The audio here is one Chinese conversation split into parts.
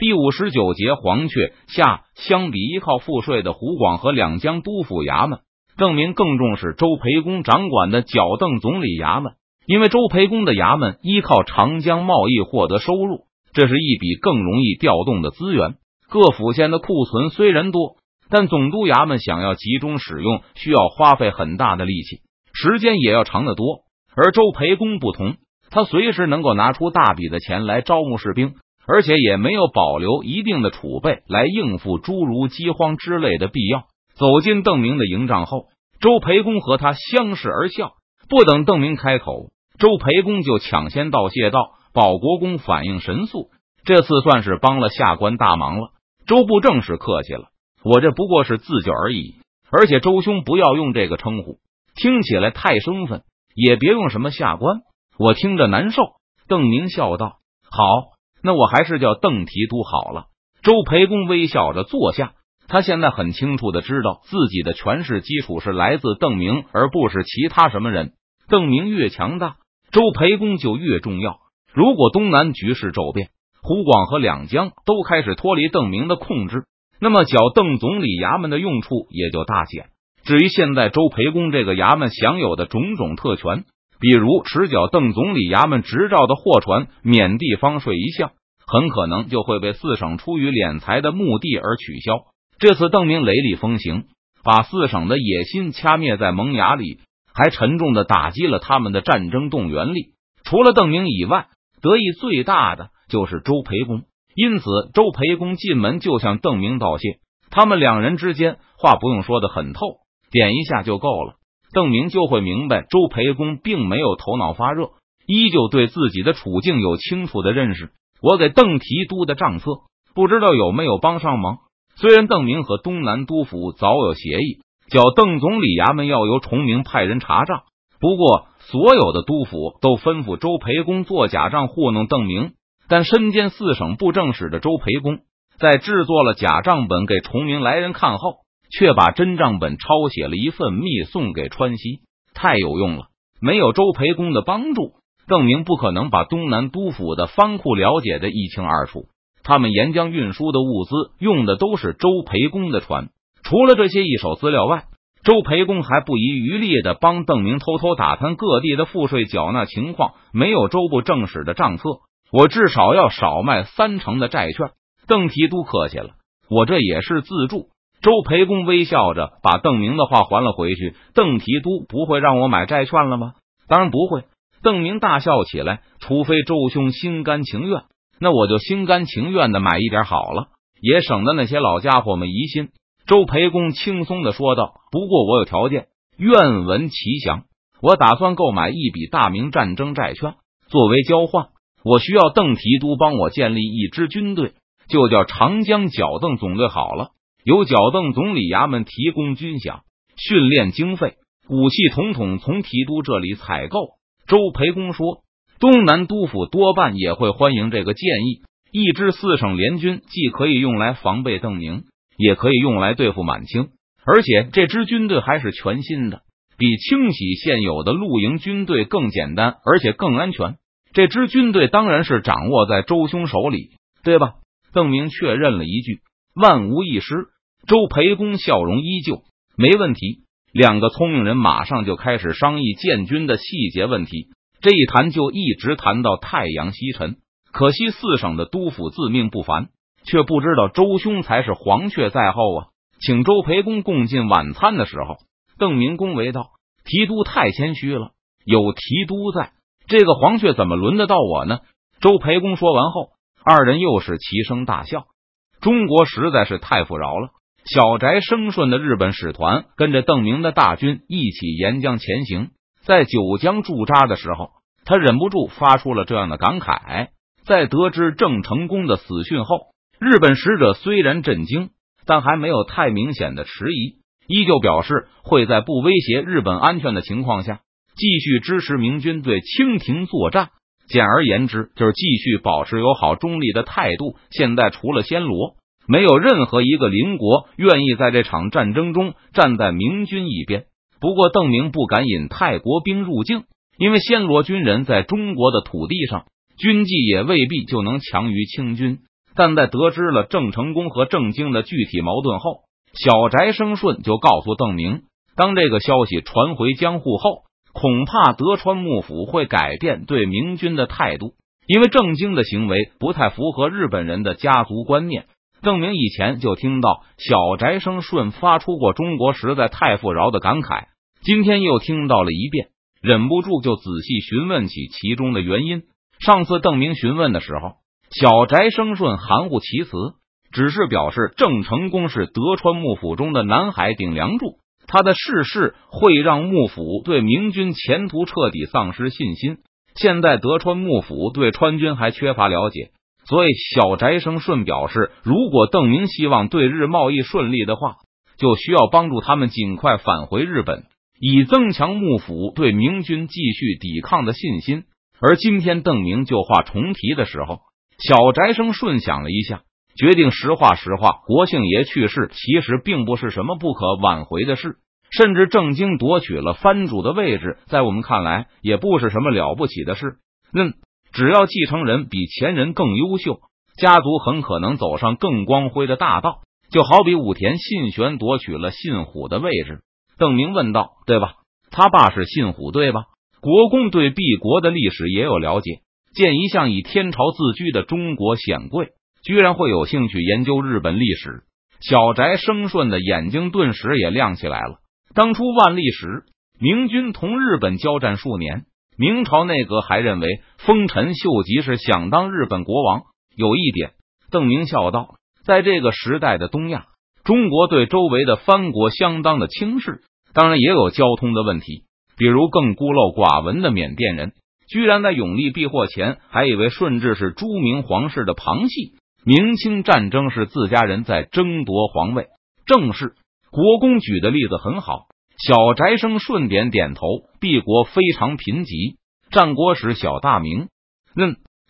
第59节黄雀下相比依靠赋税的湖广和两江都府衙门，郑民更重视周培公掌管的角邓总理衙门，因为周培公的衙门依靠长江贸易获得收入，这是一笔更容易调动的资源。各府县的库存虽然多，但总督衙门想要集中使用，需要花费很大的力气，时间也要长得多。而周培公不同，他随时能够拿出大笔的钱来招募士兵，而且也没有保留一定的储备来应付诸如饥荒之类的必要。走进邓明的营帐后，周培公和他相视而笑，不等邓明开口，周培公就抢先道谢道：“保国公反应神速，这次算是帮了下官大忙了。周部正是客气了，我这不过是自救而已。而且周兄不要用这个称呼，听起来太生分，也别用什么下官，我听着难受。”邓明笑道：“好，那我还是叫邓提督好了。”周培公微笑着坐下，他现在很清楚的知道自己的权势基础是来自邓明，而不是其他什么人。邓明越强大，周培公就越重要。如果东南局势骤变，湖广和两江都开始脱离邓明的控制，那么角邓总理衙门的用处也就大减。至于现在周培公这个衙门享有的种种特权，比如持角邓总理衙门执照的货船免地方税一项，很可能就会被四省出于敛财的目的而取消。这次邓明雷厉风行，把四省的野心掐灭在萌芽里，还沉重的打击了他们的战争动员力。除了邓明以外，得益最大的就是周培公，因此周培公进门就向邓明道谢，他们两人之间话不用说得很透，点一下就够了。邓明就会明白周培公并没有头脑发热，依旧对自己的处境有清楚的认识。我给邓提督的账册，不知道有没有帮上忙。虽然邓明和东南都府早有协议，角邓总理衙门要由崇明派人查账，不过所有的都府都吩咐周培公做假账糊弄邓明，但身兼四省布政使的周培公在制作了假账本给崇明来人看后，却把真账本抄写了一份密送给川西，太有用了。没有周培公的帮助，邓明不可能把东南都府的藩库了解得一清二楚，他们沿江运输的物资用的都是周培公的船。除了这些一手资料外，周培公还不遗余力地帮邓明偷偷打探各地的赋税缴纳情况。没有周部正史的账册，我至少要少卖30%的债券。邓提督客气了，我这也是自助。周培公微笑着把邓明的话还了回去。邓提督不会让我买债券了吗？当然不会。邓明大笑起来，除非周兄心甘情愿，那我就心甘情愿的买一点好了，也省得那些老家伙们疑心。周培公轻松的说道，不过我有条件，愿闻其详。我打算购买一笔大明战争债券，作为交换，我需要邓提督帮我建立一支军队，就叫长江角邓总队好了，由角邓总理衙门提供军饷、训练经费、武器，统统从提督这里采购。周培公说，东南都府多半也会欢迎这个建议。一支四省联军既可以用来防备邓明，也可以用来对付满清，而且这支军队还是全新的，比清洗现有的露营军队更简单，而且更安全。这支军队当然是掌握在周兄手里，对吧？邓明确认了一句，万无一失。周培公笑容依旧，没问题。两个聪明人马上就开始商议建军的细节问题，这一谈就一直谈到太阳西沉。可惜四省的都府自命不凡，却不知道周兄才是黄雀在后啊。请周培公共进晚餐的时候，邓明恭维道，提督太谦虚了，有提督在，这个黄雀怎么轮得到我呢？周培公说完后，二人又是齐声大笑。中国实在是太富饶了。小宅生顺的日本使团跟着邓明的大军一起沿江前行，在九江驻扎的时候，他忍不住发出了这样的感慨。在得知郑成功的死讯后，日本使者虽然震惊，但还没有太明显的迟疑，依旧表示会在不威胁日本安全的情况下，继续支持明军对清廷作战。简而言之，就是继续保持友好中立的态度。现在除了暹罗，没有任何一个邻国愿意在这场战争中站在明军一边。不过邓明不敢引泰国兵入境，因为暹罗军人在中国的土地上，军纪也未必就能强于清军。但在得知了郑成功和郑经的具体矛盾后，小翟生顺就告诉邓明，当这个消息传回江户后，恐怕德川幕府会改变对明军的态度，因为郑经的行为不太符合日本人的家族观念。邓明以前就听到小翟生顺发出过中国实在太富饶的感慨，今天又听到了一遍，忍不住就仔细询问起其中的原因。上次邓明询问的时候，小翟生顺含糊其辞，只是表示郑成功是德川幕府中的南海顶梁柱，他的逝世会让幕府对明军前途彻底丧失信心。现在德川幕府对川军还缺乏了解，所以小翟生顺表示，如果邓明希望对日贸易顺利的话，就需要帮助他们尽快返回日本，以增强幕府对明军继续抵抗的信心。而今天邓明就话重提的时候，小翟生顺想了一下，决定实话，国姓爷去世其实并不是什么不可挽回的事，甚至郑经夺取了藩主的位置，在我们看来也不是什么了不起的事。只要继承人比前人更优秀，家族很可能走上更光辉的大道，就好比武田信玄夺取了信虎的位置。邓明问道，对吧？他爸是信虎对吧？国公对敝国的历史也有了解，见一向以天朝自居的中国显贵居然会有兴趣研究日本历史，小翟生顺的眼睛顿时也亮起来了。当初万历时，明军同日本交战数年，明朝内阁还认为丰臣秀吉是想当日本国王。有一点，邓明笑道，在这个时代的东亚，中国对周围的藩国相当的轻视，当然也有交通的问题，比如更孤陋寡闻的缅甸人，居然在永历避祸前还以为顺治是朱明皇室的旁系，明清战争是自家人在争夺皇位。正是国公举的例子很好，小翟生顺点头，敝国非常贫瘠，战国时小大明，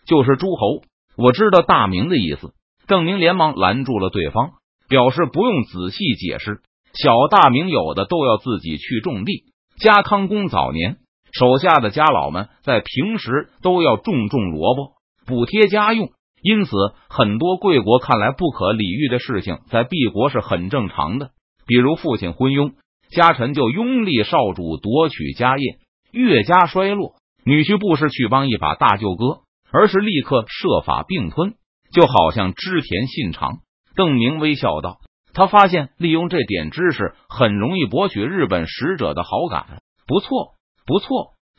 就是诸侯，我知道大明的意思。邓明连忙拦住了对方，表示不用仔细解释，小大明有的都要自己去种地，家康公早年手下的家老们在平时都要种萝卜补贴家用，因此很多贵国看来不可理喻的事情在敝国是很正常的，比如父亲昏庸，家臣就拥立少主夺取家业，越家衰落，女婿不是去帮一把大舅哥，而是立刻设法并吞，就好像织田信长。邓明微笑道，他发现利用这点知识很容易博取日本使者的好感。不错，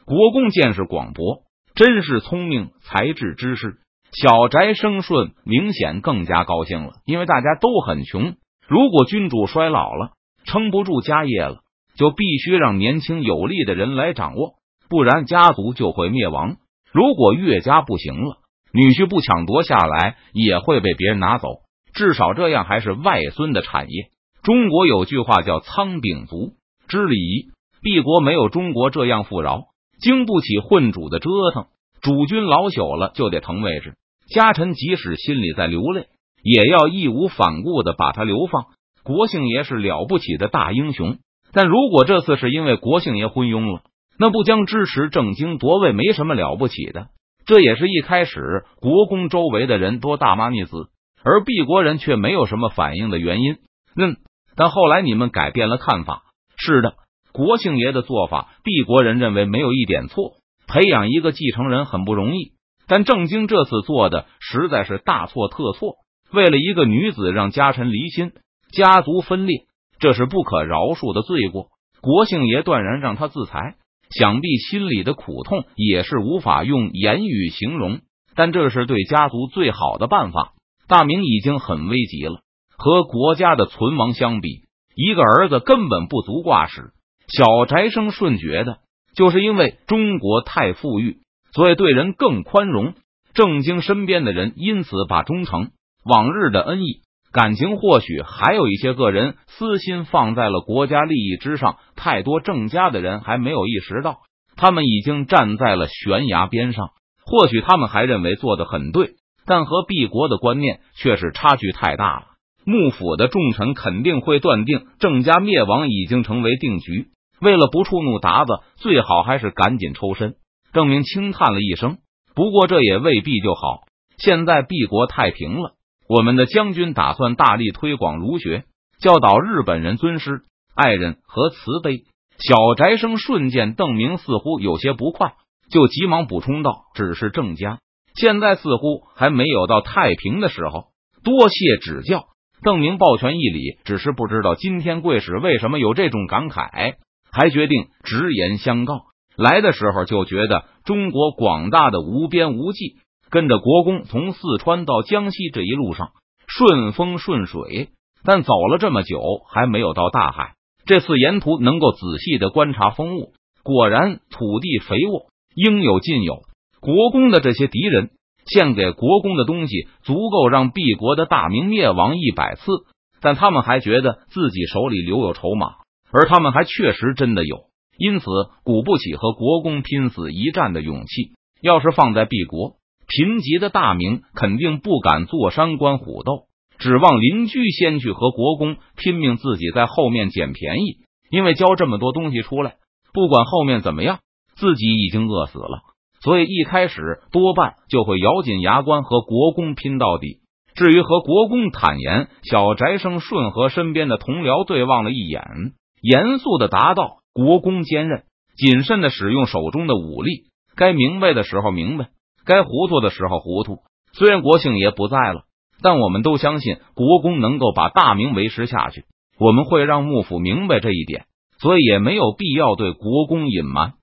国公见识广博，真是聪明才智之士。小翟生顺明显更加高兴了，因为大家都很穷，如果君主衰老了，撑不住家业了，就必须让年轻有力的人来掌握，不然家族就会灭亡。如果岳家不行了，女婿不抢夺下来也会被别人拿走，至少这样还是外孙的产业。中国有句话叫仓廪足知礼仪，敝国没有中国这样富饶，经不起混主的折腾，主君老朽了就得腾位置，家臣即使心里在流泪，也要义无反顾的把他流放。国姓爷是了不起的大英雄，但如果这次是因为国姓爷昏庸了，那不将支持郑经夺位没什么了不起的。这也是一开始国公周围的人多大骂逆子，而敝国人却没有什么反应的原因。但后来你们改变了看法。是的，国姓爷的做法敝国人认为没有一点错，培养一个继承人很不容易，但郑经这次做的实在是大错特错，为了一个女子让家臣离心，家族分裂，这是不可饶恕的罪过。国姓爷断然让他自裁，想必心里的苦痛也是无法用言语形容，但这是对家族最好的办法。大明已经很危急了，和国家的存亡相比，一个儿子根本不足挂齿。小翟生顺觉得，就是因为中国太富裕，所以对人更宽容，郑经身边的人因此把忠诚、往日的恩义、感情，或许还有一些个人私心放在了国家利益之上，太多郑家的人还没有意识到，他们已经站在了悬崖边上。或许他们还认为做得很对，但和敝国的观念却是差距太大了。幕府的重臣肯定会断定郑家灭亡已经成为定局，为了不触怒鞑子，最好还是赶紧抽身。郑明轻叹了一声，不过这也未必就好，现在敝国太平了，我们的将军打算大力推广儒学，教导日本人尊师、爱人和慈悲。”小宅生瞬间瞪明，似乎有些不快，就急忙补充道：“只是郑家现在似乎还没有到太平的时候，多谢指教。”邓明抱拳一礼，只是不知道今天贵使为什么有这种感慨，还决定直言相告。来的时候就觉得中国广大的无边无际，跟着国公从四川到江西这一路上顺风顺水，但走了这么久还没有到大海。这次沿途能够仔细的观察风物，果然土地肥沃，应有尽有。国公的这些敌人献给国公的东西足够让敝国的大明灭亡100次，但他们还觉得自己手里留有筹码，而他们还确实真的有，因此鼓不起和国公拼死一战的勇气。要是放在敝国，贫瘠的大明肯定不敢坐山观虎斗，指望邻居先去和国公拼命，自己在后面捡便宜。因为交这么多东西出来，不管后面怎么样，自己已经饿死了，所以一开始多半就会咬紧牙关和国公拼到底。至于和国公坦言，小宅生顺和身边的同僚对望了一眼，严肃的答道：“国公坚韧，谨慎的使用手中的武力，该明白的时候明白，该糊涂的时候糊涂。虽然国姓爷不在了，但我们都相信国公能够把大明维持下去，我们会让幕府明白这一点，所以也没有必要对国公隐瞒。”